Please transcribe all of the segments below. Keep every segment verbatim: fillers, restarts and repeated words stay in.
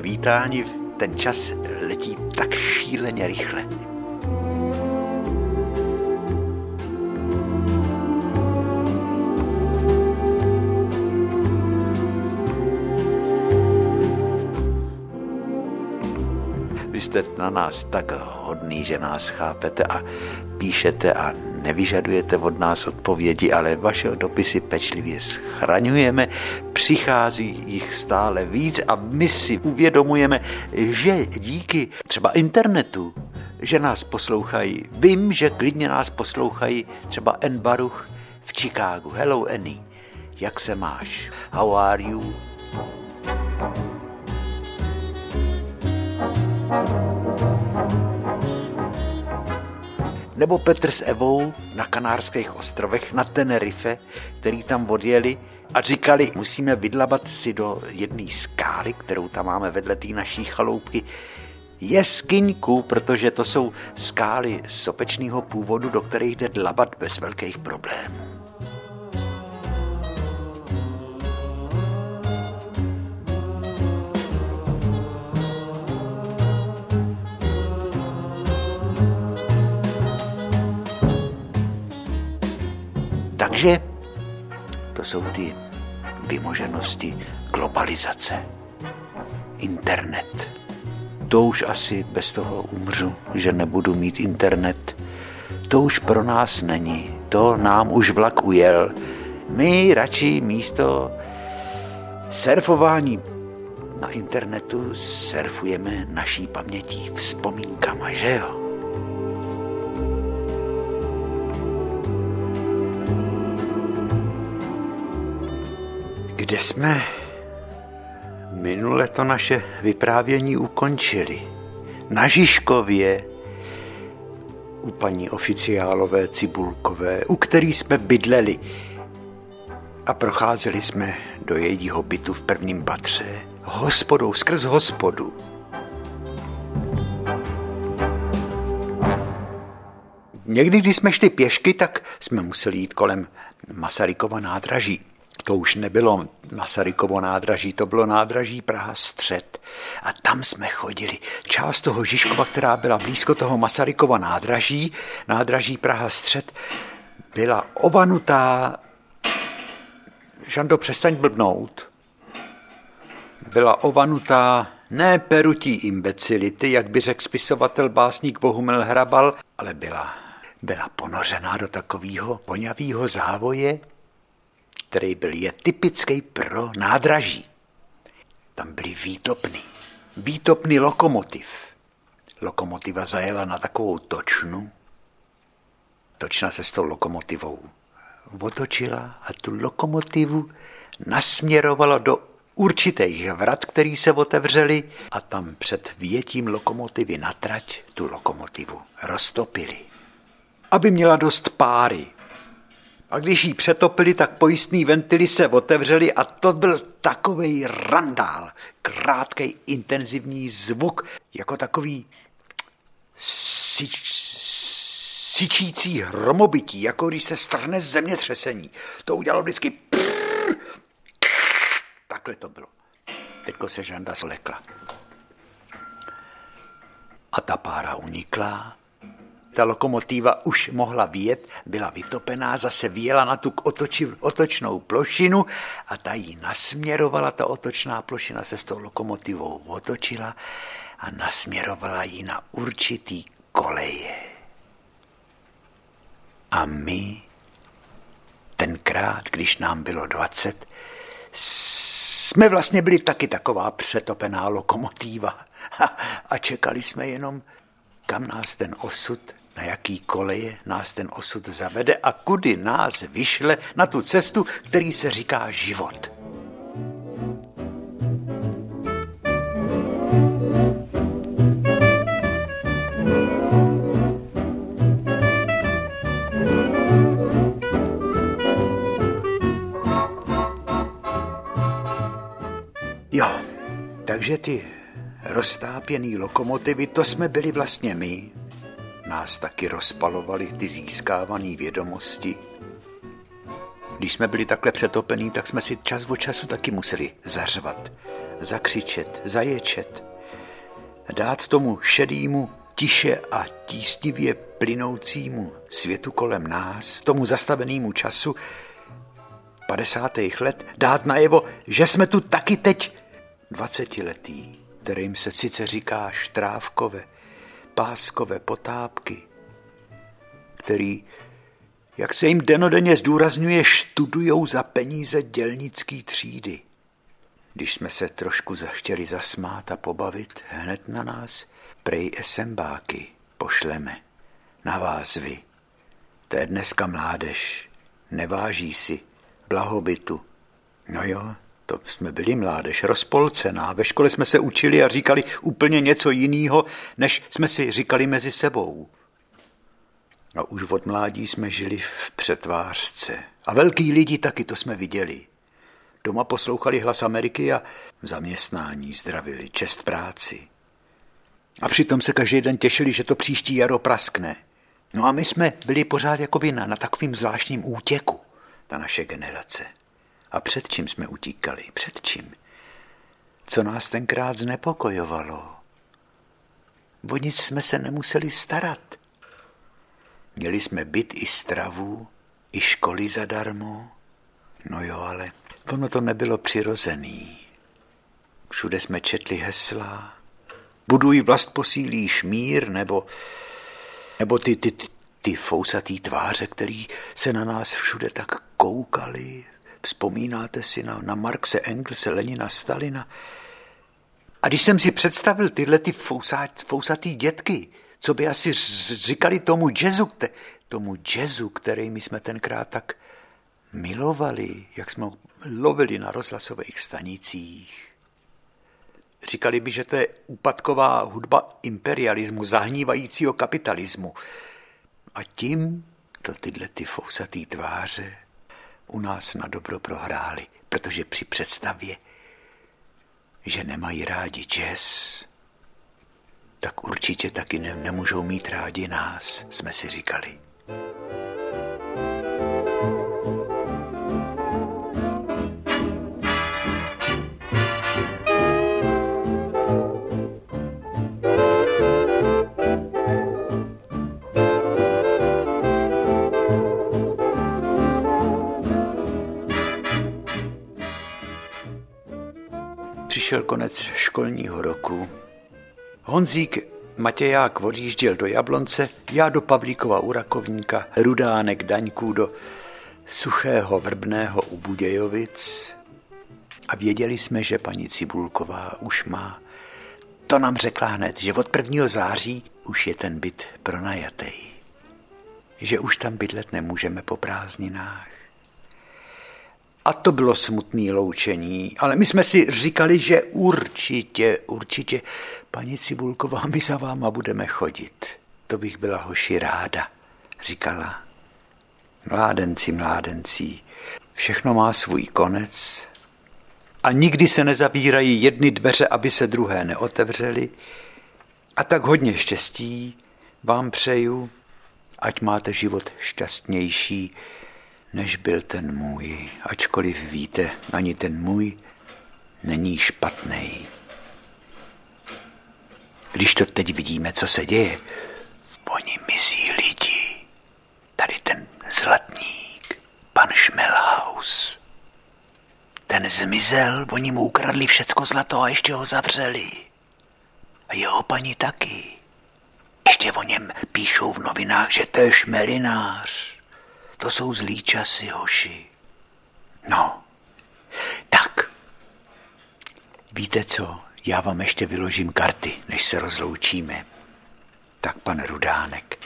buďte vítáni, ten čas letí tak šíleně rychle. Vy jste na nás tak hodný, že nás chápete a píšete a nevyžadujete od nás odpovědi, ale vaše dopisy pečlivě schraňujeme, přichází jich stále víc a my si uvědomujeme, že díky třeba internetu, že nás poslouchají. Vím, že klidně nás poslouchají třeba Ann Baruch v Chicagu. Hello Annie, jak se máš? How are you? Nebo Petr s Evou na Kanárských ostrovech, na Tenerife, který tam odjeli a říkali, musíme vydlabat si do jedné skály, kterou tam máme vedle té naší chaloupky, jeskyňku, protože to jsou skály sopečného původu, do kterých jde dlabat bez velkých problémů. Takže to jsou ty vymoženosti globalizace, internet. To už asi bez toho umřu, že nebudu mít internet. To už pro nás není, to nám už vlak ujel. My radši místo surfování na internetu surfujeme naší pamětí, vzpomínkama, že jo? Kde jsme minule to naše vyprávění ukončili? Na Žižkově, u paní oficiálové Cibulkové, u který jsme bydleli. A procházeli jsme do jejího bytu v prvním patře, hospodou, skrz hospodu. Někdy, když jsme šli pěšky, tak jsme museli jít kolem Masarykova nádraží. To už nebylo Masarykovo nádraží, to bylo nádraží Praha-Střed. A tam jsme chodili. Část toho Žižkova, která byla blízko toho Masarykova nádraží, nádraží Praha-Střed, byla ovanutá... Žando, přestaň blbnout. Byla ovanutá ne perutí imbecility, jak by řekl spisovatel básník Bohumil Hrabal, ale byla, byla ponořená do takového voňavého závoje, který byl je typický pro nádraží. Tam byly výtopny, výtopný lokomotiv. Lokomotiva zajela na takovou točnu, točna se s tou lokomotivou otočila a tu lokomotivu nasměrovala do určitých vrat, který se otevřely a tam před vjetím lokomotivy na trať tu lokomotivu roztopili, aby měla dost páry. A když ji přetopili, tak pojistný ventily se otevřely a to byl takovej randál. Krátkej, intenzivní zvuk, jako takový syč, syčící hromobytí, jako když se strhne zemětřesení. To udělalo vždycky prrr, takhle to bylo. Teďko se Žanda slekla. A ta pára unikla. Ta lokomotiva už mohla vyjet, byla vytopená, zase vyjela na tu otočiv, otočnou plošinu a ta ji nasměrovala, ta otočná plošina se s tou lokomotivou otočila a nasměrovala ji na určitý koleje. A my, tenkrát, když nám bylo dvacet, jsme vlastně byli taky taková přetopená lokomotiva a čekali jsme jenom, kam nás ten osud, na jaký koleje nás ten osud zavede a kudy nás vyšle na tu cestu, který se říká život. Jo, takže ty... roztápěný lokomotivy, to jsme byli vlastně my. Nás taky rozpalovaly ty získávané vědomosti. Když jsme byli takhle přetopení, tak jsme si čas od času taky museli zařvat. zakřičet, zaječet, dát tomu šedýmu, tiše a tísnivě plynoucímu světu kolem nás, tomu zastavenému času padesátých let, dát najevo, že jsme tu taky teď dvacetiletí, kterým se sice říká štrávkové, páskové potápky, který, jak se jim denodenně zdůrazňuje, študujou za peníze dělnický třídy. Když jsme se trošku zachtěli zasmát a pobavit, hned na nás prej esembáky pošleme, na vás vy. To je dneska mládež, neváží si blahobytu. No jo, to jsme byli mládež, rozpolcená. Ve škole jsme se učili a říkali úplně něco jiného, než jsme si říkali mezi sebou. A už od mládí jsme žili v přetvářce. A velký lidi taky, to jsme viděli. Doma poslouchali Hlas Ameriky a v zaměstnání zdravili čest práci. A přitom se každý den těšili, že to příští jaro praskne. No a my jsme byli pořád jakoby na, na takovým zvláštním útěku, ta naše generace. A před čím jsme utíkali? Před čím? Co nás tenkrát znepokojovalo? O nic jsme se nemuseli starat. Měli jsme byt i stravu, i školy zadarmo. No jo, ale ono to nebylo přirozený. Všude jsme četli hesla Buduj vlast, posílí šmír, nebo, nebo ty, ty, ty, ty fousatý tváře, který se na nás všude tak koukali. Vzpomínáte si na, na Marxe, Engelse, Lenina, Stalina. A když jsem si představil tyhle ty fousat, fousatý dětky, co by asi říkali tomu jazzu, tomu jazzu, který my jsme tenkrát tak milovali, jak jsme ho lovili na rozhlasových stanicích. Říkali by, že to je úpadková hudba imperialismu, zahnívajícího kapitalismu. A tím to tyhle ty fousatý tváře u nás na dobro prohráli, protože při představě, že nemají rádi jazz, tak určitě taky ne, nemůžou mít rádi nás, jsme si říkali. Přišel konec školního roku. Honzík Matěják odjížděl do Jablonce, já do Pavlíkova u Rakovníka, Rudánek Daňků do Suchého Vrbného u Budějovic. A věděli jsme, že paní Cibulková už má. To nám řekla hned, že od prvního září už je ten byt pronajatý. Že už tam bydlet nemůžeme po prázdninách. A to bylo smutné loučení, ale my jsme si říkali, že určitě, určitě, paní Cibulková, my za váma budeme chodit. To bych byla hoši ráda, říkala. Mládenci, mládenci, všechno má svůj konec a nikdy se nezavírají jedny dveře, aby se druhé neotevřely. A tak hodně štěstí vám přeju, ať máte život šťastnější, než byl ten můj, ačkoliv víte, ani ten můj není špatný. Když to teď vidíme, co se děje, oni mizí lidi. Tady ten zlatník, pan Šmelhaus, ten zmizel, oni mu ukradli všecko zlato a ještě ho zavřeli. A jeho paní taky. Ještě o něm píšou v novinách, že to je šmelinář. To jsou zlý časy, hoši. No, tak. Víte co, já vám ještě vyložím karty, než se rozloučíme. Tak, pane Rudánek,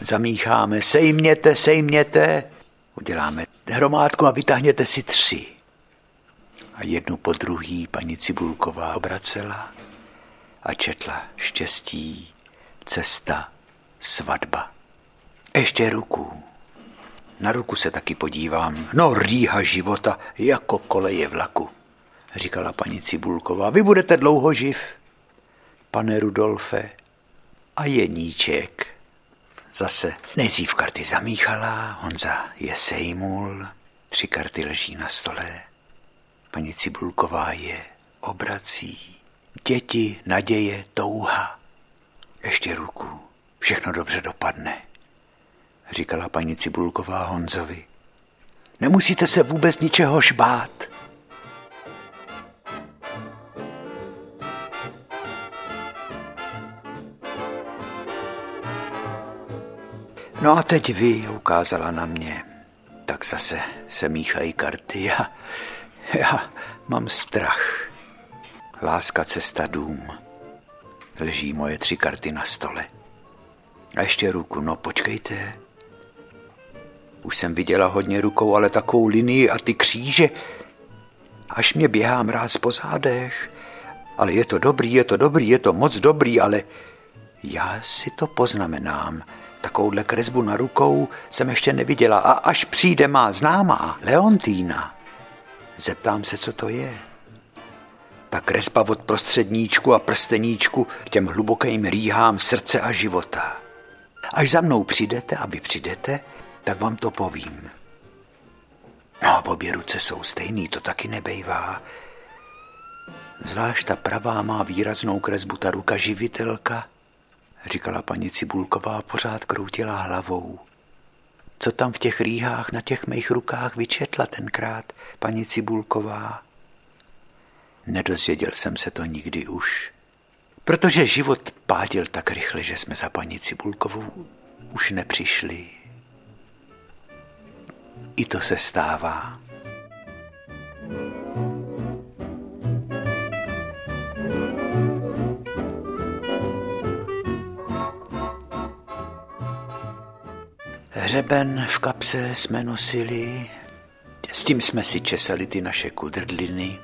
zamícháme, sejměte, sejměte. Uděláme hromádku a vytáhněte si tři. A jednu po druhý paní Cibulková obracela a četla štěstí, cesta, svatba. Ještě ruku. Na ruku se taky podívám. No, rýha života, jako koleje vlaku, říkala paní Cibulková. Vy budete dlouho živ, pane Rudolfe. A Jeníček. Zase nejdřív karty zamíchala, Honza je sejmul. Tři karty leží na stole. Paní Cibulková je obrací. Děti, naděje, touha. Ještě ruku, všechno dobře dopadne, říkala paní Cibulková Honzovi. Nemusíte se vůbec ničeho bát. No a teď vy, ukázala na mě. Tak zase se míchají karty. Já, já mám strach. Láska, cesta, dům. Leží moje tři karty na stole. A ještě ruku, no počkejte. Už jsem viděla hodně rukou, ale takovou linii a ty kříže. Až mě běhá mráz po zádech. Ale je to dobrý, je to dobrý, je to moc dobrý, ale já si to poznamenám. Takovouhle kresbu na rukou jsem ještě neviděla a až přijde má známá, Leontína, zeptám se, co to je. Ta kresba od prostředníčku a prsteníčku k těm hlubokým rýhám srdce a života. Až za mnou přijdete, aby přijdete, tak vám to povím. No a obě ruce jsou stejný, to taky nebejvá. Zvlášť ta pravá má výraznou kresbu, ta ruka živitelka, říkala paní Cibulková, pořád kroutila hlavou. Co tam v těch rýhách na těch mých rukách vyčetla tenkrát, paní Cibulková? Nedozvěděl jsem se to nikdy už, protože život páděl tak rychle, že jsme za paní Cibulkovou už nepřišli. I to se stává. Hřeben v kapse jsme nosili, s tím jsme si česali ty naše kudrdliny.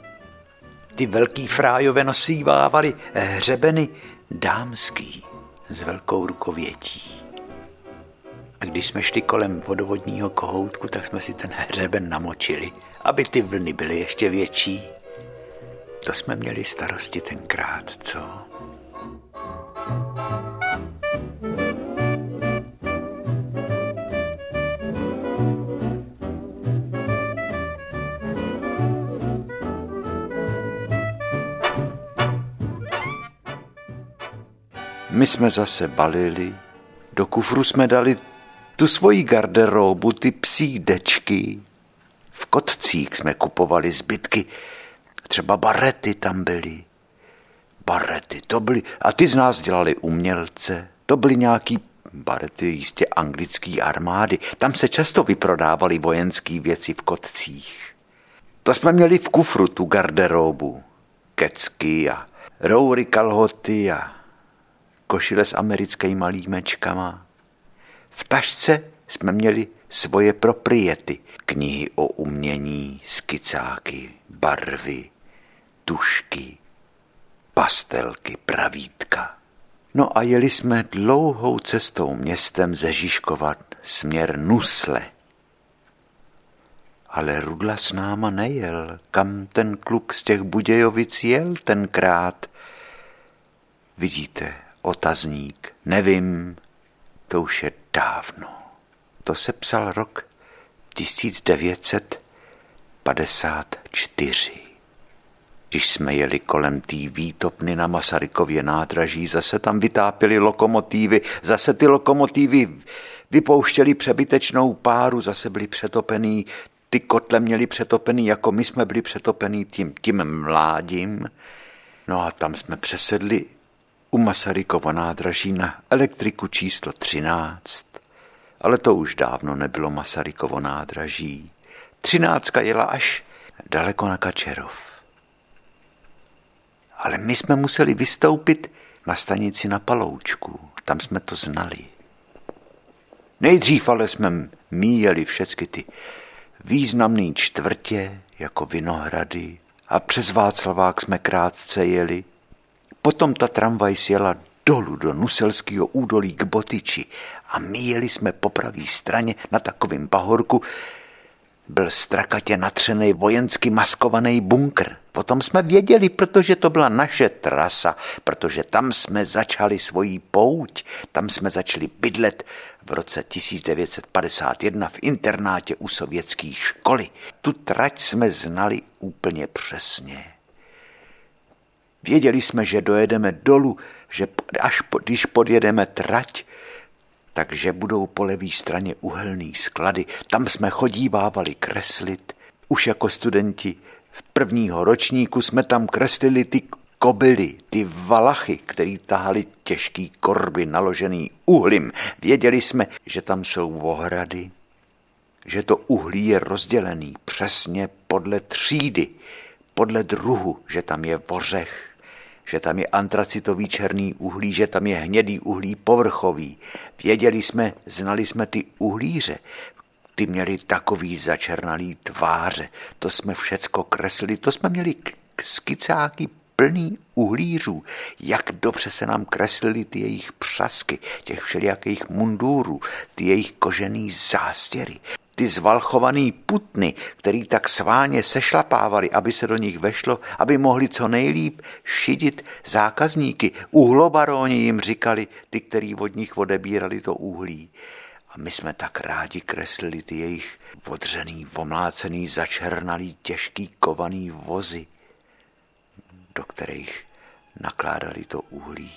Ty velký frájové nosívávali hřebeny dámský s velkou rukovětí. A když jsme šli kolem vodovodního kohoutku, tak jsme si ten hřeben namočili, aby ty vlny byly ještě větší. To jsme měli starosti tenkrát, co? My jsme zase balili, do kufru jsme dali tu svoji garderobu, ty psí dečky. V kotcích jsme kupovali zbytky, třeba barety tam byly. Barety, to byly, a ty z nás dělali umělce, to byly nějaký barety jistě anglický armády. Tam se často vyprodávaly vojenské věci v kotcích. To jsme měli v kufru tu garderobu, kecky a roury, kalhoty a košile s americkými límečkama. V tašce jsme měli svoje propriety. Knihy o umění, skicáky, barvy, tušky, pastelky, pravítka. No a jeli jsme dlouhou cestou městem ze Žižkova směr Nusle. Ale Rudla s náma nejel. Kam ten kluk z těch Budějovic jel tenkrát? Vidíte, otazník, nevím, to už je dávno. To se psal rok devatenáct padesát čtyři. Když jsme jeli kolem té výtopny na Masarykově nádraží, zase tam vytápěly lokomotívy, zase ty lokomotívy vypouštěly přebytečnou páru, zase byly přetopený, ty kotle měly přetopený, jako my jsme byli přetopený tím, tím mládím. No a tam jsme přesedli u Masarykova nádraží na elektriku číslo třináct, ale to už dávno nebylo Masarykovo nádraží. Třináctka jela až daleko na Kačerov. Ale my jsme museli vystoupit na stanici na Paloučku, tam jsme to znali. Nejdřív ale jsme míjeli všechny ty významné čtvrtě, jako Vinohrady, a přes Václavák jsme krátce jeli. Potom ta tramvaj sjela dolů do Nuselského údolí k Botiči a míjeli jsme po pravé straně na takovém pahorku. Byl strakatě natřený vojensky maskovaný bunkr. Potom jsme věděli, protože to byla naše trasa, protože tam jsme začali svoji pouť. Tam jsme začali bydlet v roce devatenáct padesát jedna v internátě u sovětské školy. Tu trať jsme znali úplně přesně. Věděli jsme, že dojedeme dolů, že až po, když podjedeme trať, takže budou po levé straně uhelný sklady. Tam jsme chodívávali kreslit. Už jako studenti v prvního ročníku jsme tam kreslili ty kobyly, ty valachy, který tahali těžký korby naložený uhlím. Věděli jsme, že tam jsou ohrady, že to uhlí je rozdělený přesně podle třídy, podle druhu, že tam je ořech, že tam je antracitový černý uhlí, že tam je hnědý uhlí povrchový. Věděli jsme, znali jsme ty uhlíře, ty měli takový začernalý tváře. To jsme všecko kreslili, to jsme měli skicáky plný uhlířů, jak dobře se nám kreslili ty jejich přasky, těch všelijakých mundurů, ty jejich kožený zástěry, ty zvalchovaný putny, který tak sváně sešlapávali, aby se do nich vešlo, aby mohli co nejlíp šidit zákazníky. Uhlobaróni jim říkali, ty, který od nich odebírali to uhlí. A my jsme tak rádi kreslili ty jejich odřený, omlácený, začernalý, těžký, kovaný vozy, do kterých nakládali to uhlí.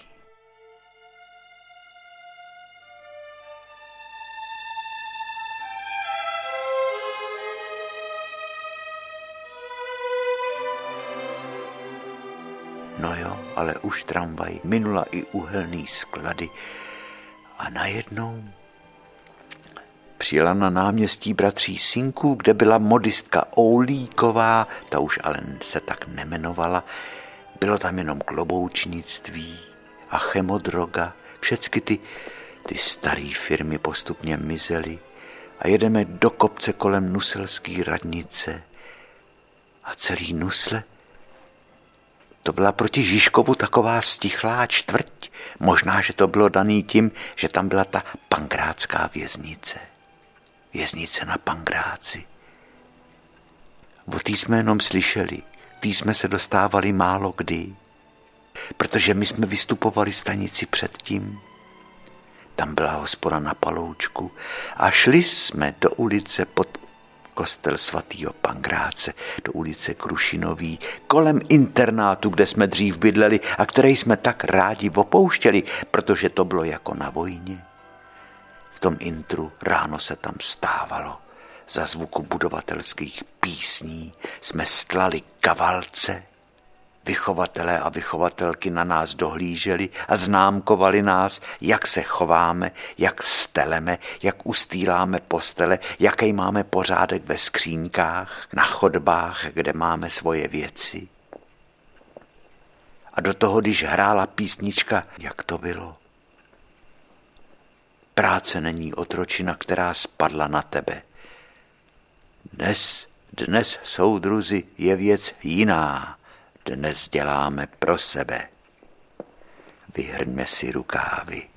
No jo, ale už tramvaj minula i uhelný sklady a najednou přijela na náměstí Bratří Synků, kde byla modistka Oulíková, ta už ale se tak nemenovala. Bylo tam jenom kloboučnictví a chemodroga. Všecky ty, ty staré firmy postupně mizely a jedeme do kopce kolem nuselské radnice. A celý Nusle, to byla proti Žižkovu taková stichlá čtvrť. Možná, že to bylo daný tím, že tam byla ta pankrácká věznice. Věznice na Pankráci. O tý jsme jenom slyšeli, tý jsme se dostávali málo kdy, protože my jsme vystupovali stanici předtím. Tam byla hospoda na paloučku a šli jsme do ulice pod kostel svatýho Pankráce, do ulice Krušinový, kolem internátu, kde jsme dřív bydleli a který jsme tak rádi opouštěli, protože to bylo jako na vojně. V tom intru ráno se tam stávalo. Za zvuku budovatelských písní jsme stlali kavalce. Vychovatelé a vychovatelky na nás dohlíželi a známkovali nás, jak se chováme, jak steleme, jak ustýláme postele, jaký máme pořádek ve skřínkách, na chodbách, kde máme svoje věci. A do toho, když hrála písnička, jak to bylo? Práce není otročina, která spadla na tebe. Dnes, dnes, soudruzi, je věc jiná. Dnes děláme pro sebe. Vyhrňme si rukávy.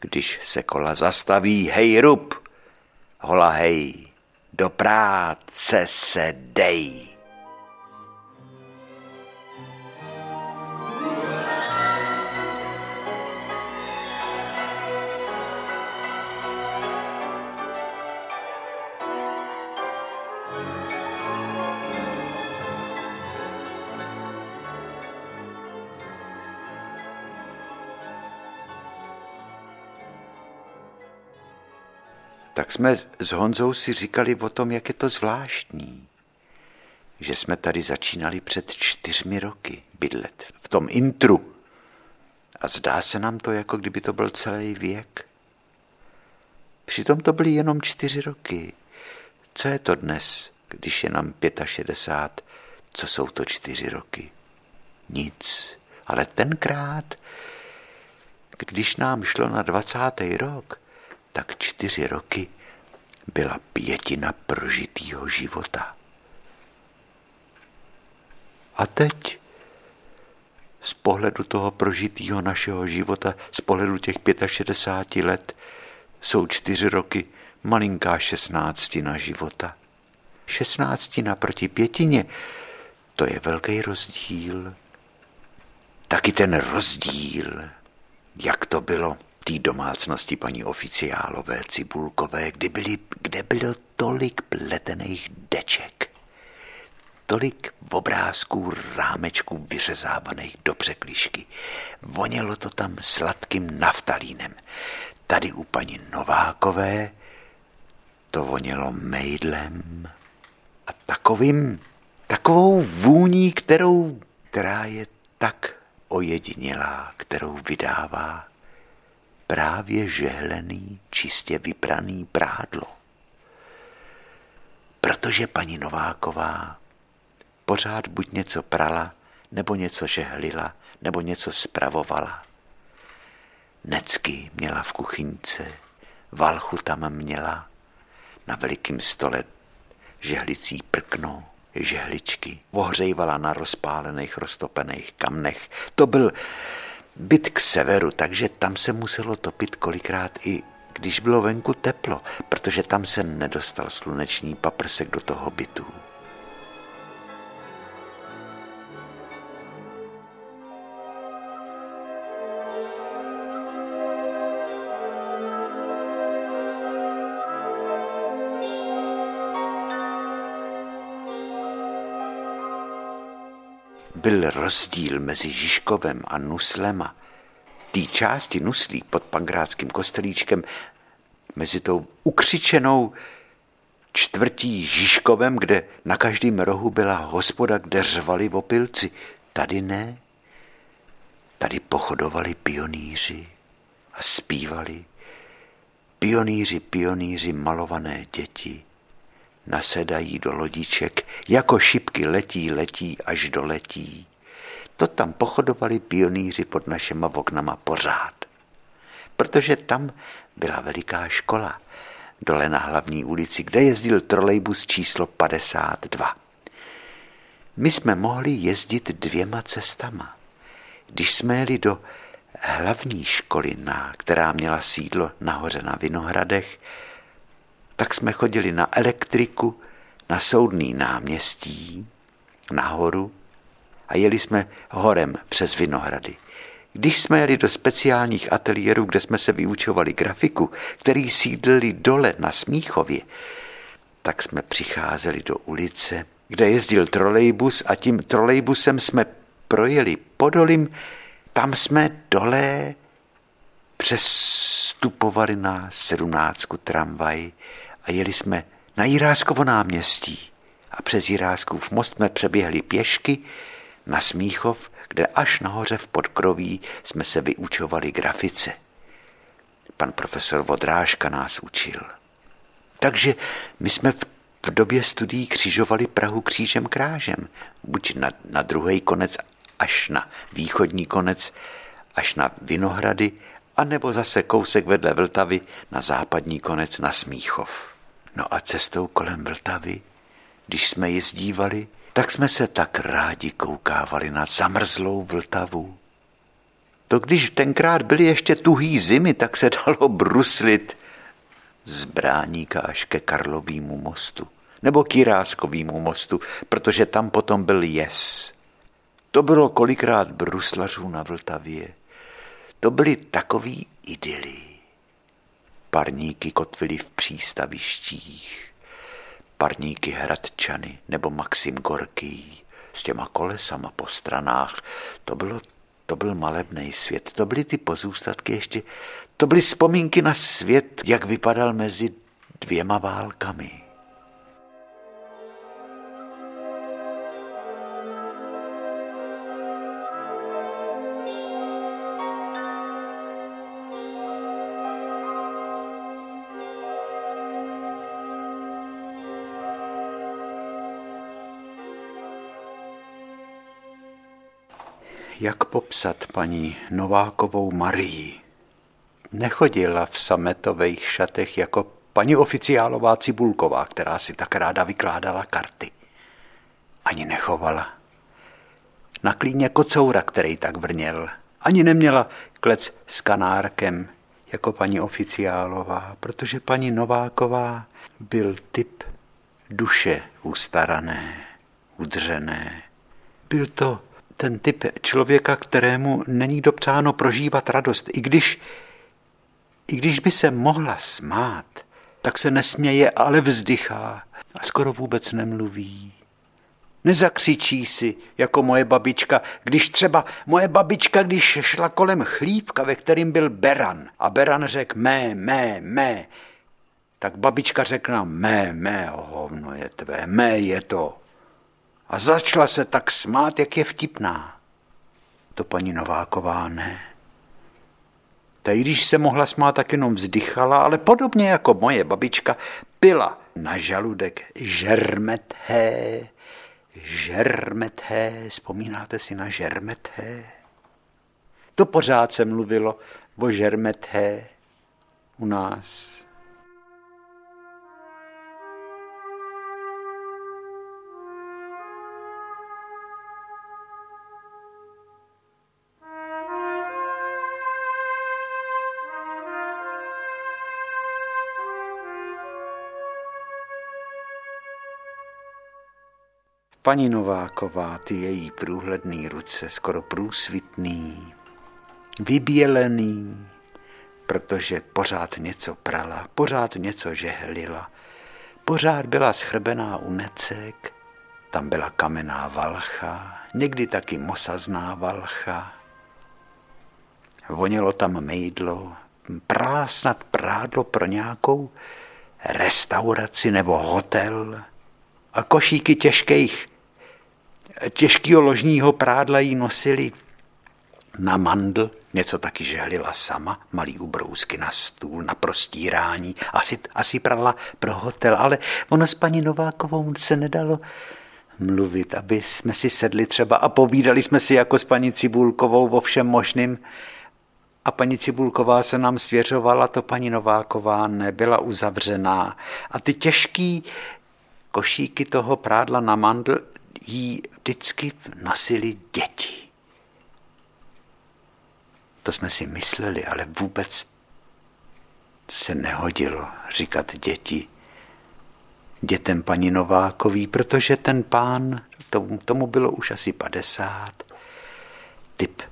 Když se kola zastaví, hej rub, hola hej, do práce se dej. Tak jsme s Honzou si říkali o tom, jak je to zvláštní, že jsme tady začínali před čtyřmi roky bydlet v tom intru a zdá se nám to, jako kdyby to byl celý věk. Přitom to byly jenom čtyři roky. Co je to dnes, když je nám šedesát pět? Co jsou to čtyři roky? Nic. Ale tenkrát, když nám šlo na dvacátý rok, tak čtyři roky byla pětina prožitýho života. A teď z pohledu toho prožitýho našeho života, z pohledu těch šedesáti pěti let, jsou čtyři roky malinká šestnáctina života. Šestnáctina proti pětině, to je velký rozdíl. Taky ten rozdíl, jak to bylo té domácnosti paní oficiálové Cibulkové, kde, byly, kde bylo tolik pletených deček, tolik obrázků rámečků vyřezávaných do překližky. Vonělo to tam sladkým naftalínem. Tady u paní Novákové to vonělo mejdlem a takovým, takovou vůní, kterou, která je tak ojedinělá, kterou vydává právě žehlený, čistě vypraný prádlo. Protože paní Nováková pořád buď něco prala, nebo něco žehlila, nebo něco spravovala. Necky měla v kuchyňce, valchu tam měla, na velikém stole žehlicí prkno, žehličky, ohřejvala na rozpálených, roztopených kamnech. To byl byt k severu, takže tam se muselo topit kolikrát i když bylo venku teplo, protože tam se nedostal sluneční paprsek do toho bytu. Byl rozdíl mezi Žižkovem a Nuslema. Tý části Nuslí pod Pankráckým kostelíčkem mezi tou ukřičenou čtvrtí Žižkovem, kde na každém rohu byla hospoda, kde řvali opilci. Tady ne. Tady pochodovali pionýři a zpívali. Pionýři, pionýři, malované děti nasedají do lodiček, jako šipky letí, letí, až doletí. To tam pochodovali pionýři pod našima oknama pořád. Protože tam byla veliká škola, dole na hlavní ulici, kde jezdil trolejbus číslo padesát dva. My jsme mohli jezdit dvěma cestama. Když jsme jeli do hlavní školy, která měla sídlo nahoře na Vinohradech, tak jsme chodili na elektriku, na Soudný náměstí, nahoru, a jeli jsme horem přes Vinohrady. Když jsme jeli do speciálních ateliérů, kde jsme se vyučovali grafiku, který sídlili dole na Smíchově, tak jsme přicházeli do ulice, kde jezdil trolejbus a tím trolejbusem jsme projeli Podolím. Tam jsme dole přestupovali na sedmnáctku tramvaj a jeli jsme na Jiráskovo náměstí a přes Jiráskův most jsme přeběhli pěšky na Smíchov, kde až nahoře v podkroví jsme se vyučovali grafice. Pan profesor Vodrážka nás učil. Takže my jsme v době studií křižovali Prahu křížem krážem, buď na, na druhý konec až na východní konec, až na Vinohrady, anebo zase kousek vedle Vltavy na západní konec na Smíchov. No a cestou kolem Vltavy, když jsme jezdívali, tak jsme se tak rádi koukávali na zamrzlou Vltavu. To když tenkrát byly ještě tuhý zimy, tak se dalo bruslit z Bráníka až ke Karlovému mostu nebo k Jiráskovému mostu, protože tam potom byl jez. To bylo kolikrát bruslařů na Vltavě. To byly takový idyly. Parníky kotvily v přístavištích. Parníky Hradčany nebo Maxim Gorký s těma kolesama po stranách. To, bylo, to byl malebnej svět, to byly ty pozůstatky ještě, to byly vzpomínky na svět, jak vypadal mezi dvěma válkami. Jak popsat paní Novákovou Marii? Nechodila v sametových šatech jako paní oficiálová Cibulková, která si tak ráda vykládala karty. Ani nechovala. Na klíně kocoura, který tak vrněl. Ani neměla klec s kanárkem jako paní oficiálová, protože paní Nováková byl typ duše ustarané, udřené. Byl to ten typ člověka, kterému není dopřáno prožívat radost. I když, i když by se mohla smát, tak se nesměje, ale vzdychá a skoro vůbec nemluví. Nezakřičí si, jako moje babička, když třeba moje babička, když šla kolem chlívka, ve kterým byl beran, a beran řekl mé, mé, mé, tak babička řekla mé, mé, hovno je tvé, mé je to. A začala se tak smát, jak je vtipná. To paní Nováková ne. Ta, i když se mohla smát, tak jenom vzdychala, ale podobně jako moje babička pila na žaludek žermethé, žermethé, vzpomínáte si na žermethé? To pořád se mluvilo o žermethé u nás. Paní Nováková, ty její průhledný ruce, skoro průsvitný, vybělený, protože pořád něco prala, pořád něco žehlila, pořád byla schrbená u necek, tam byla kamenná valcha, někdy taky mosazná valcha. Vonělo tam mejdlo, prala snad prádlo pro nějakou restauraci nebo hotel a košíky těžkých těžkýho ložního prádla jí nosili na mandl, něco taky žehlila sama, malý ubrousky na stůl, na prostírání, asi, asi prala pro hotel, ale ono s paní Novákovou se nedalo mluvit, aby jsme si sedli třeba a povídali jsme si jako s paní Cibulkovou o všem možným. A paní Cibulková se nám svěřovala, to paní Nováková nebyla uzavřená. A ty těžký košíky toho prádla na mandl jí vždycky nosili děti. To jsme si mysleli, ale vůbec se nehodilo říkat děti dětem paní Novákový, protože ten pán, tomu, tomu bylo už asi padesát, typ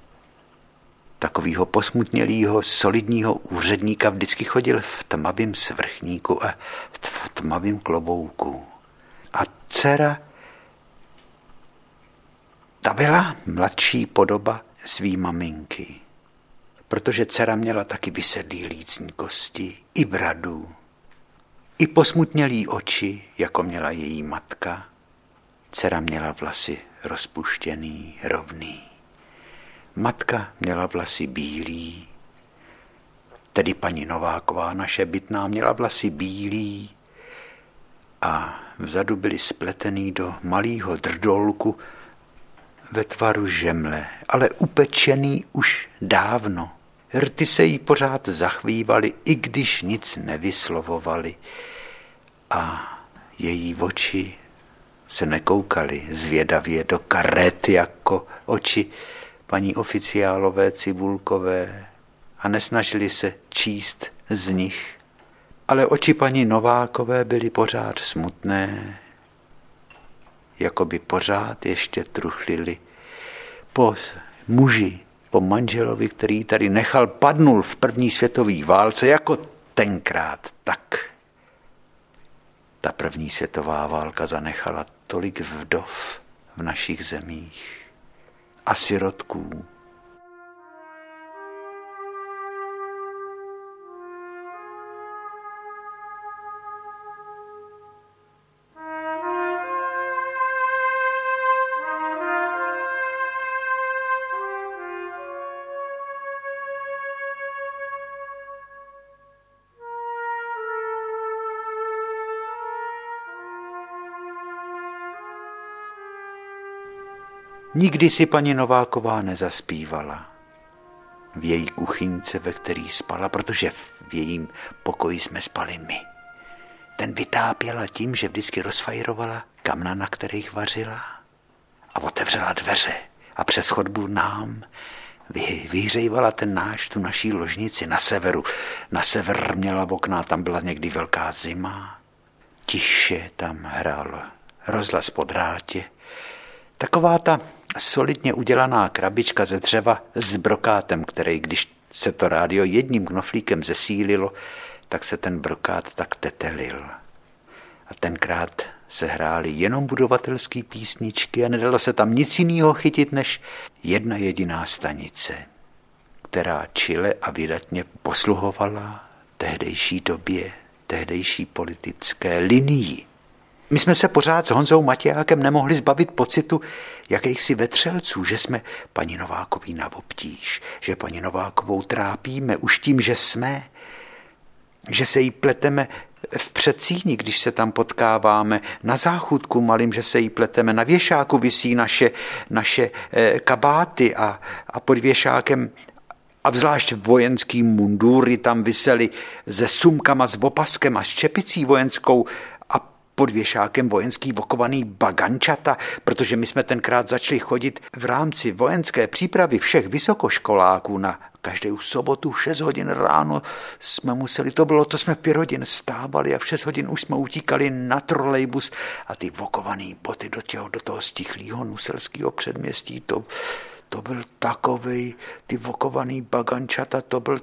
takového posmutnělého, solidního úředníka vždycky chodil v tmavém svrchníku a v tmavém klobouku. A dcera, ta byla mladší podoba svý maminky, protože dcera měla taky vysedlý lícní kosti, i bradu, i posmutnělý oči, jako měla její matka. Dcera měla vlasy rozpuštěný, rovný. Matka měla vlasy bílý, tedy paní Nováková, naše bytná, měla vlasy bílý a vzadu byly spletený do malého drdolku ve tvaru žemle, ale upečený už dávno. Rty se jí pořád zachvívaly, i když nic nevyslovovaly. A její oči se nekoukaly zvědavě do karet jako oči paní oficiálové Cibulkové a nesnažili se číst z nich. Ale oči paní Novákové byly pořád smutné, jako by pořád ještě truchlili po muži, po manželovi, který tady nechal, padnul v první světové válce, jako tenkrát tak. Ta první světová válka zanechala tolik vdov v našich zemích a sirotků. Nikdy si paní Nováková nezaspívala v její kuchyňce, ve který spala, protože v jejím pokoji jsme spali my. Ten vytápěla tím, že vždycky rozfajrovala kamna, na kterých vařila, a otevřela dveře a přes chodbu nám vyhřejvala ten náš, tu naší ložnici na severu. Na sever měla okna, tam byla někdy velká zima. Tiše tam hrál rozhlas po drátě. Taková ta solidně udělaná krabička ze dřeva s brokátem, který, když se to rádio jedním knoflíkem zesílilo, tak se ten brokát tak tetelil. A tenkrát se hrály jenom budovatelský písničky a nedalo se tam nic jiného chytit než jedna jediná stanice, která čile a vydatně posluhovala tehdejší době, tehdejší politické linii. My jsme se pořád s Honzou Matějákem nemohli zbavit pocitu jakýchsi vetřelců, že jsme paní Novákový na obtíž, že paní Novákovou trápíme už tím, že jsme, že se jí pleteme v Předcíni, když se tam potkáváme, na záchůdku malým, že se jí pleteme, na věšáku visí naše, naše kabáty a, a pod věšákem a vzlášť vojenský mundúry tam visely se sumkama, s opaskem a s čepicí vojenskou a pod věšákem vojenský vokovaný bagančata, protože my jsme tenkrát začali chodit v rámci vojenské přípravy všech vysokoškoláků na každou sobotu v šest hodin ráno jsme museli, to bylo, to jsme v pět hodin stávali a v šest hodin už jsme utíkali na trolejbus a ty vokovaný boty do, těho, do toho stichlého nuselského předměstí, to, to byl takovej, ty vokovaný bagančata, to byl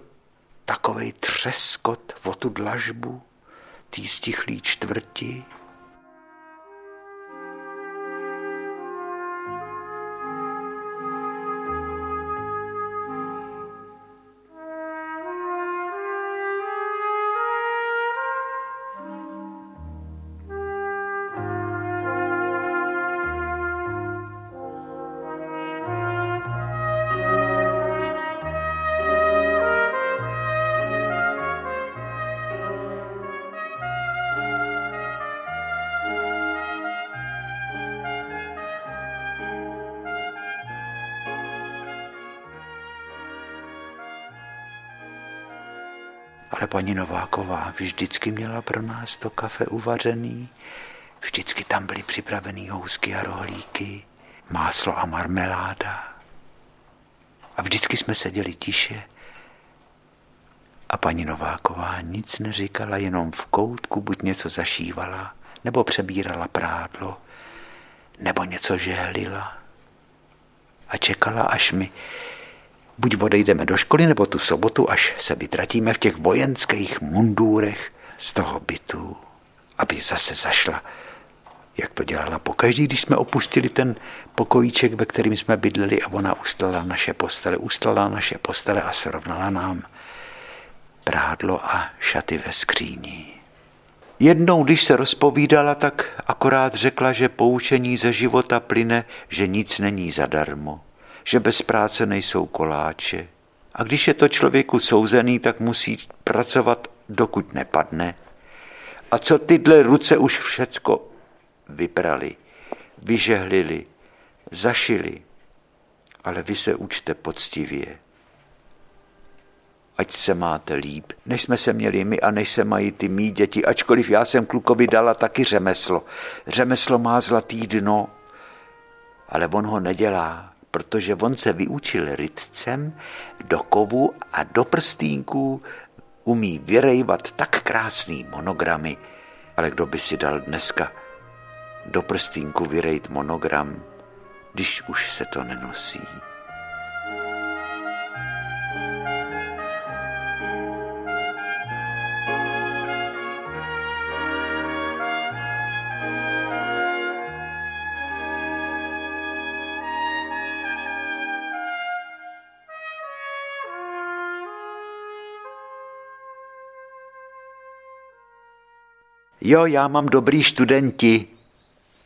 takovej třeskot o tu dlažbu, tý stichlý čtvrti. Ale paní Nováková vždycky měla pro nás to kafe uvařený, vždycky tam byly připravený housky a rohlíky, máslo a marmeláda. A vždycky jsme seděli tiše a paní Nováková nic neříkala, jenom v koutku buď něco zašívala, nebo přebírala prádlo, nebo něco žehlila. A čekala, až mi buď odejdeme do školy, nebo tu sobotu, až se vytratíme v těch vojenských mundúrech z toho bytu, aby zase zašla, jak to dělala pokaždý, když jsme opustili ten pokojíček, ve kterým jsme bydleli a ona ustlala naše postele, ustlala naše postele a srovnala nám prádlo a šaty ve skříni. Jednou, když se rozpovídala, tak akorát řekla, že poučení ze života plyne, že nic není zadarmo, že bez práce nejsou koláče. A když je to člověku souzený, tak musí pracovat, dokud nepadne. A co tyhle ruce už všecko vyprali, vyžehlili, zašili, ale vy se učte poctivě. Ať se máte líp, než jsme se měli my a než se mají ty mý děti, ačkoliv já jsem klukovi dala taky řemeslo. Řemeslo má zlatý dno, ale on ho nedělá, protože on se vyučil rytcem do kovu a do prstýnků, umí vyrejvat tak krásný monogramy. Ale kdo by si dal dneska do prstýnku vyrejt monogram, když už se to nenosí? Jo, já mám dobrý studenti.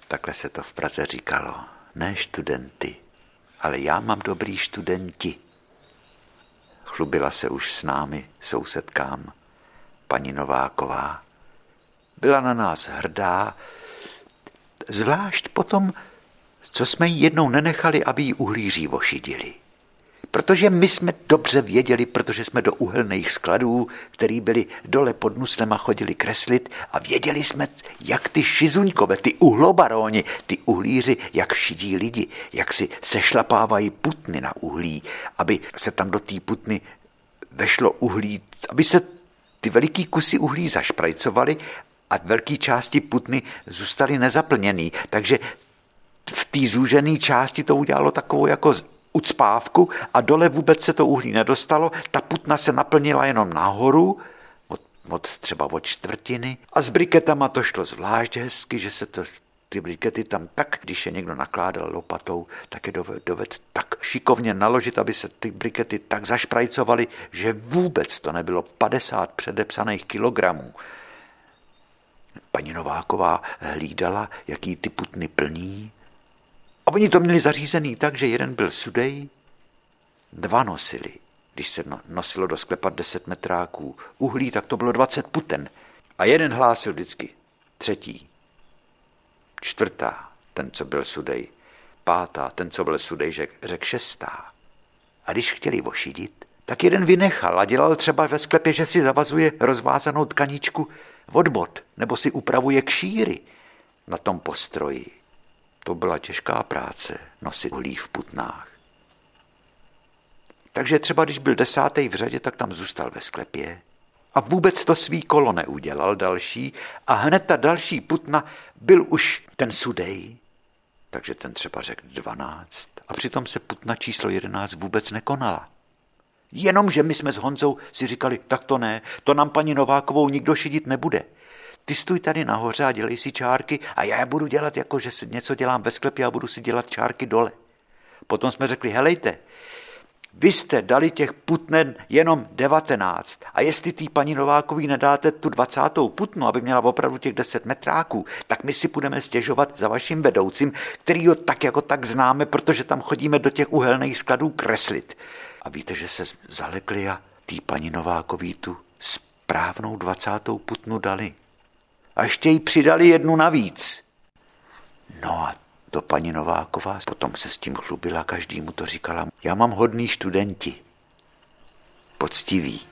Takhle se to v Praze říkalo. Ne studenty, ale já mám dobrý studenti. Chlubila se už s námi sousedkám paní Nováková. Byla na nás hrdá, zvlášť potom, co jsme ji jednou nenechali, aby ji uhlíři vošidili. Protože my jsme dobře věděli, protože jsme do uhelných skladů, který byli dole pod Nuslem a chodili kreslit a věděli jsme, jak ty šizuňkové, ty uhlobaróni, ty uhlíři, jak šidí lidi, jak si sešlapávají putny na uhlí, aby se tam do té putny vešlo uhlí, aby se ty veliký kusy uhlí zašprajcovaly a velké části putny zůstaly nezaplněný. Takže v té zúžené části to udělalo takovou jako ucpávku a dole vůbec se to uhlí nedostalo, ta putna se naplnila jenom nahoru od od třeba od čtvrtiny. A s briketama to šlo zvlášť hezky, že se to, ty brikety tam tak, když je někdo nakládal lopatou, tak je doved tak šikovně naložit, aby se ty brikety tak zašprajcovaly, že vůbec to nebylo padesát předepsaných kilogramů. Paní Nováková hlídala, jaký ty putny plní. A oni to měli zařízený tak, že jeden byl sudej, dva nosili. Když se nosilo do sklepa deset metráků uhlí, tak to bylo dvacet puten. A jeden hlásil vždycky. Třetí. Čtvrtá, ten, co byl sudej. Pátá, ten, co byl sudej, řekl šestá. A když chtěli vošidit, tak jeden vynechal a dělal třeba ve sklepě, že si zavazuje rozvázanou tkaničku od bod, nebo si upravuje kšíry na tom postroji. To byla těžká práce, nosit uhlí v putnách. Takže třeba když byl desátý v řadě, tak tam zůstal ve sklepě a vůbec to svý kolo neudělal další a hned ta další putna byl už ten sudej, takže ten třeba řekl dvanáct a přitom se putna číslo jedenáct vůbec nekonala. Jenomže my jsme s Honzou si říkali, tak to ne, to nám paní Novákovou nikdo šidit nebude. Ty stůj tady nahoře a dělej si čárky a já budu dělat jako, že si něco dělám ve sklepě a budu si dělat čárky dole. Potom jsme řekli, helejte, vy jste dali těch putnen jenom devatenáct a jestli tý paní Novákový nedáte tu dvacátou putnu, aby měla opravdu těch deset metráků, tak my si budeme stěžovat za vaším vedoucím, kterýho tak jako tak známe, protože tam chodíme do těch uhelných skladů kreslit. A víte, že se zalekli a tý paní Novákový tu správnou dvacátou putnu dali. A ještě jí přidali jednu navíc. No a to paní Nováková potom se s tím chlubila, každému to říkala. Já mám hodný studenti, poctivý.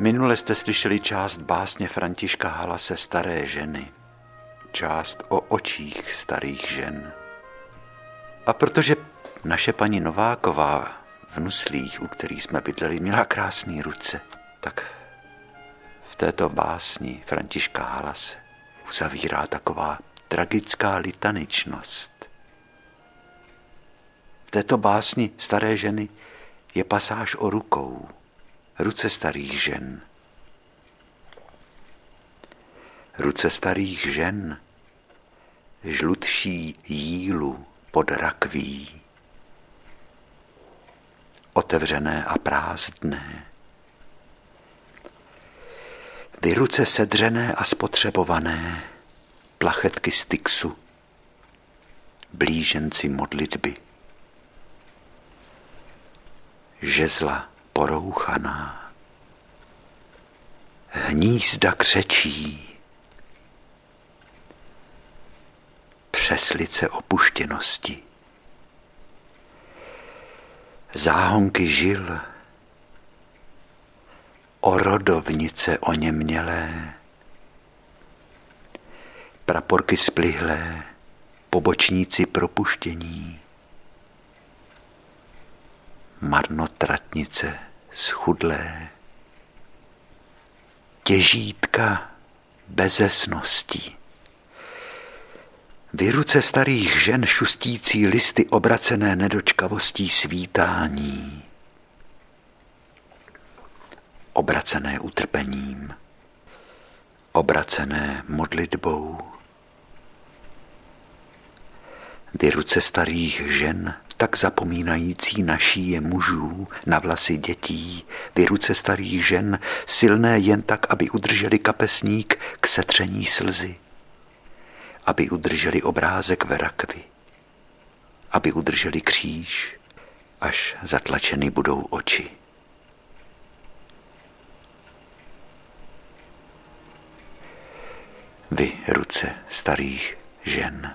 Minule jste slyšeli část básně Františka Halase Staré ženy, část o očích starých žen. A protože naše paní Nováková v Nuslích, u kterých jsme bydleli, měla krásné ruce, tak v této básni Františka Halase uzavírá taková tragická litaničnost. V této básni Staré ženy je pasáž o rukou. Ruce starých žen. Ruce starých žen, žlutší jílu pod rakví, otevřené a prázdné. Vy ruce sedřené a spotřebované, plachetky styxu, blíženci modlitby, žezla porouchaná, hnízda křečí, přeslice opuštěnosti, záhonky žil, orodovnice oněmělé, praporky splihlé, pobočníci propuštění, marnotratnice schudlé, těžítka bezesností. Vy ruce starých žen šustící listy obracené nedočkavostí svítání, obracené utrpením, obracené modlitbou. Vy ruce starých žen tak zapomínající na šíje mužů, na vlasy dětí, vyruce starých žen, silné jen tak, aby udrželi kapesník k setření slzy, aby udrželi obrázek ve rakvi, aby udrželi kříž, až zatlačeny budou oči. Vy, ruce starých žen.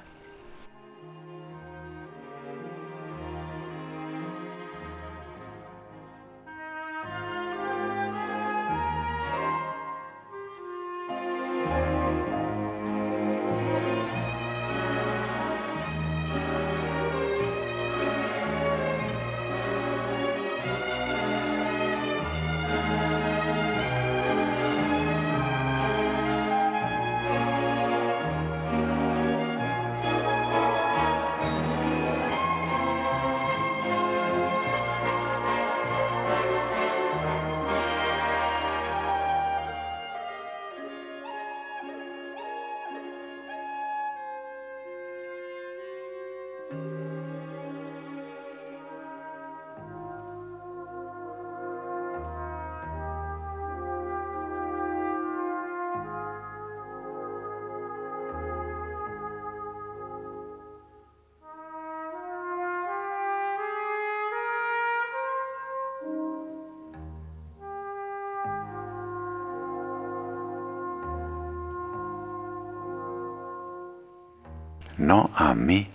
No a my,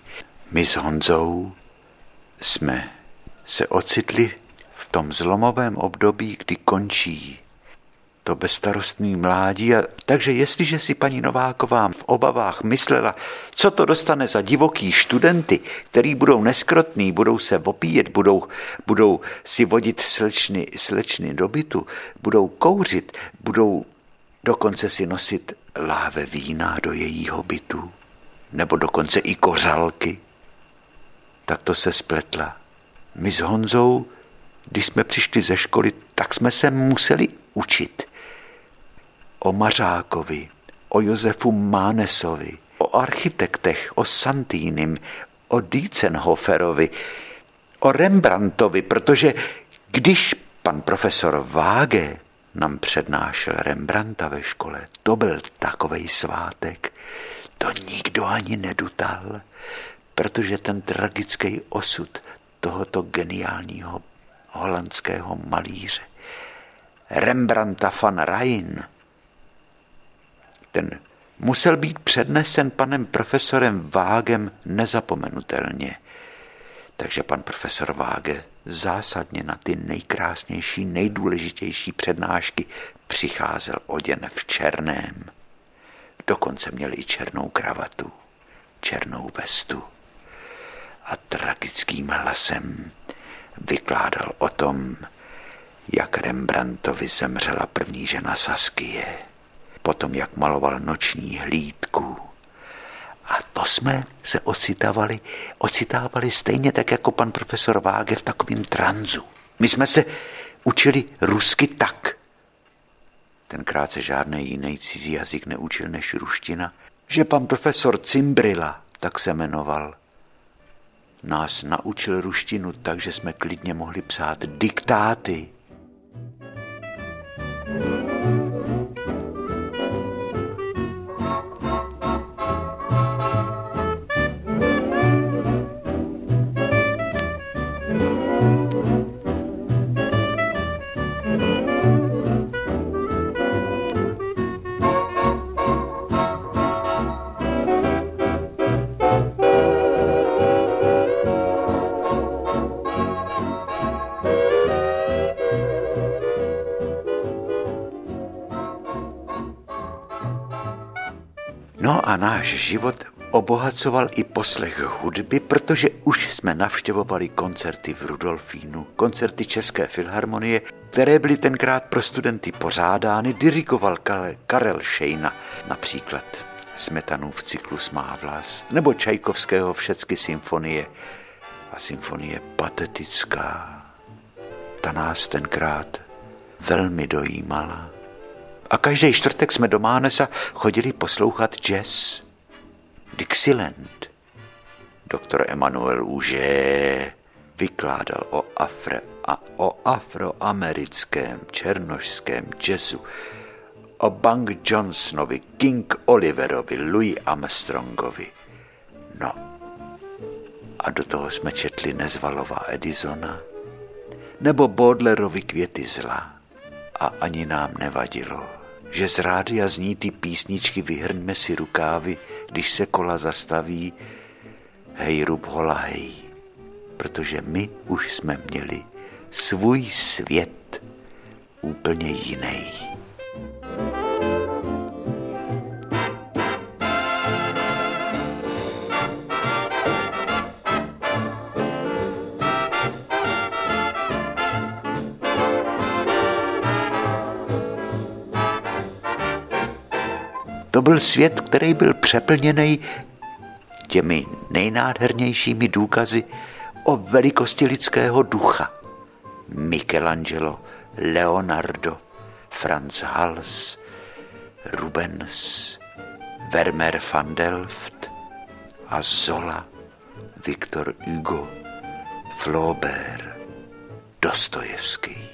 my s Honzou, jsme se ocitli v tom zlomovém období, kdy končí to bezstarostný mládí. A takže jestliže si paní Nováková v obavách myslela, co to dostane za divoký studenty, který budou neskrotný, budou se opíjet, budou, budou si vodit slečny, slečny do bytu, budou kouřit, budou dokonce si nosit láhve vína do jejího bytu, nebo dokonce i kořálky, tak to se spletla. My s Honzou, když jsme přišli ze školy, tak jsme se museli učit o Mařákovi, o Josefu Mánesovi, o architektech, o Santínim, o Dietzenhoferovi, o Rembrandtovi, protože když pan profesor Váge nám přednášel Rembrandta ve škole, to byl takovej svátek, to nikdo ani nedutal, protože ten tragický osud tohoto geniálního holandského malíře, Rembrandta van Rijn, ten musel být přednesen panem profesorem Vágem nezapomenutelně. Takže pan profesor Váge zásadně na ty nejkrásnější, nejdůležitější přednášky přicházel oděn v černém. Dokonce měl i černou kravatu, černou vestu a tragickým hlasem vykládal o tom, jak Rembrandtovi zemřela první žena Saskie, potom jak maloval noční hlídku. A to jsme se ocitávali, ocitávali stejně tak jako pan profesor Váge v takovém tranzu. My jsme se učili rusky tak, tenkrát se žádný jiný cizí jazyk neučil než ruština, že pan profesor Cimbrila, tak se jmenoval, nás naučil ruštinu, takže jsme klidně mohli psát diktáty. No a náš život obohacoval i poslech hudby, protože už jsme navštěvovali koncerty v Rudolfínu, koncerty České filharmonie, které byly tenkrát pro studenty pořádány, dirigoval Karel Sejna, například Smetanův cyklus Má vlast, nebo Čajkovského Všecky symfonie. A symfonie patetická, ta nás tenkrát velmi dojímala. A každý čtvrtek jsme do Mánesa chodili poslouchat jazz. Dixieland. Doktor Emanuel Úže, Vykládal o afre a o afroamerickém černošském jazzu, o Bang Johnsonovi, King Oliverovi, Louis Armstrongovi. No, a do toho jsme četli Nezvalová Edisona, nebo Baudelarovi Květy zla. A ani nám nevadilo, že z rádia zní ty písničky Vyhrňme si rukávy, když se kola zastaví, hej rub hola hej, protože my už jsme měli svůj svět úplně jiný. To byl svět, který byl přeplněný těmi nejnádhernějšími důkazy o velikosti lidského ducha. Michelangelo, Leonardo, Franz Hals, Rubens, Vermeer van Delft a Zola, Victor Hugo, Flaubert, Dostojevský.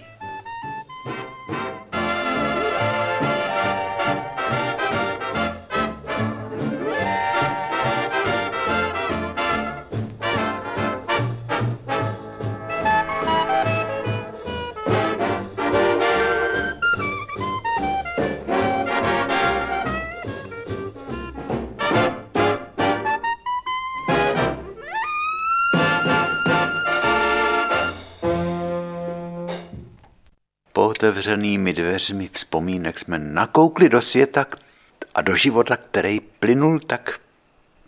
Otevřenými dveřmi vzpomínek jsme nakoukli do světa a do života, který plynul tak,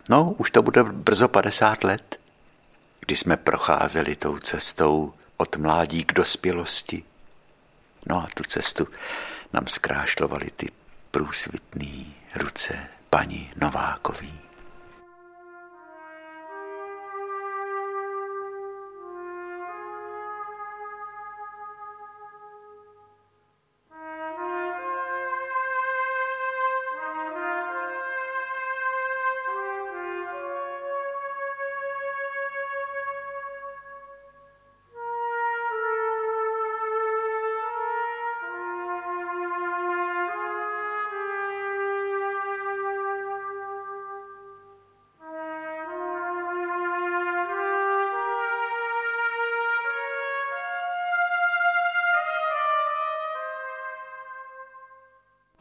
no už to bude brzo padesát let, kdy jsme procházeli tou cestou od mládí k dospělosti. No a tu cestu nám zkrášlovaly ty průsvitné ruce paní Novákový.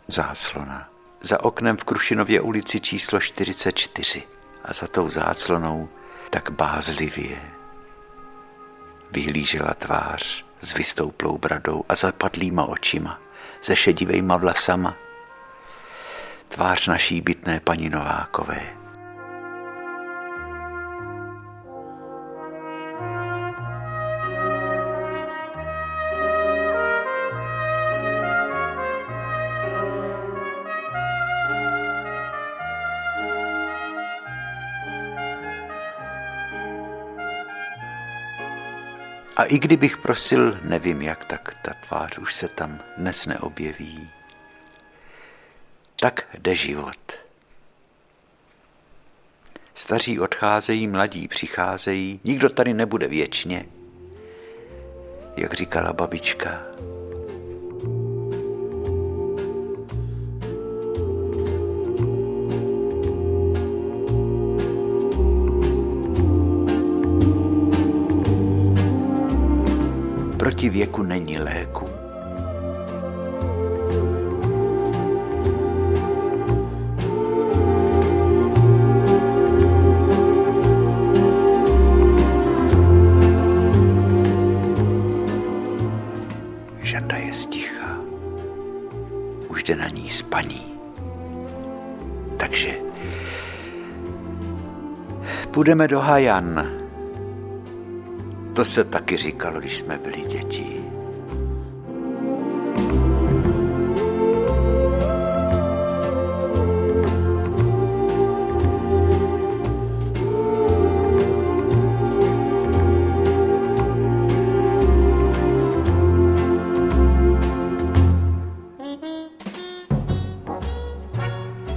Záclona. Za oknem v Krušinově ulici číslo čtyřicet čtyři a za tou záclonou tak bázlivě vyhlížela tvář s vystouplou bradou a zapadlýma očima, se šedivejma vlasama. Tvář naší bytné paní Novákové. A i kdybych prosil, nevím jak, tak ta tvář už se tam dnes neobjeví. Tak jde život. Staří odcházejí, mladí přicházejí, nikdo tady nebude věčně, jak říkala babička. Proti věku není léku. Žanda je stichá. Už jde na ní spaní. Takže půjdeme do hajan. To se taky říkalo, když jsme byli děti.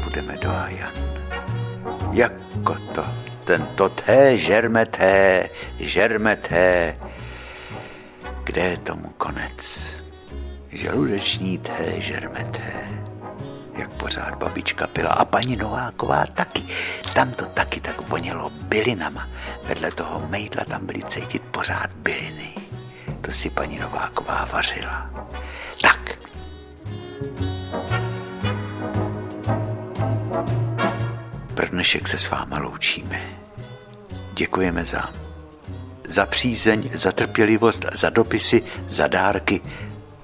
Budeme do Ajan. Jako to tento té žermeté, žermeté, kde je tomu konec? Žaludeční té žermeté, jak pořád babička pila a paní Nováková taky. Tam to taky tak vonělo bylinama. Vedle toho mejdla tam byly cítit pořád byliny. To si paní Nováková vařila. Tak. Pro dnešek se s váma loučíme. Děkujeme za, za přízeň, za trpělivost, za dopisy, za dárky.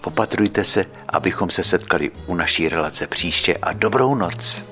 Opatrujte se, abychom se setkali u naší relace příště a dobrou noc.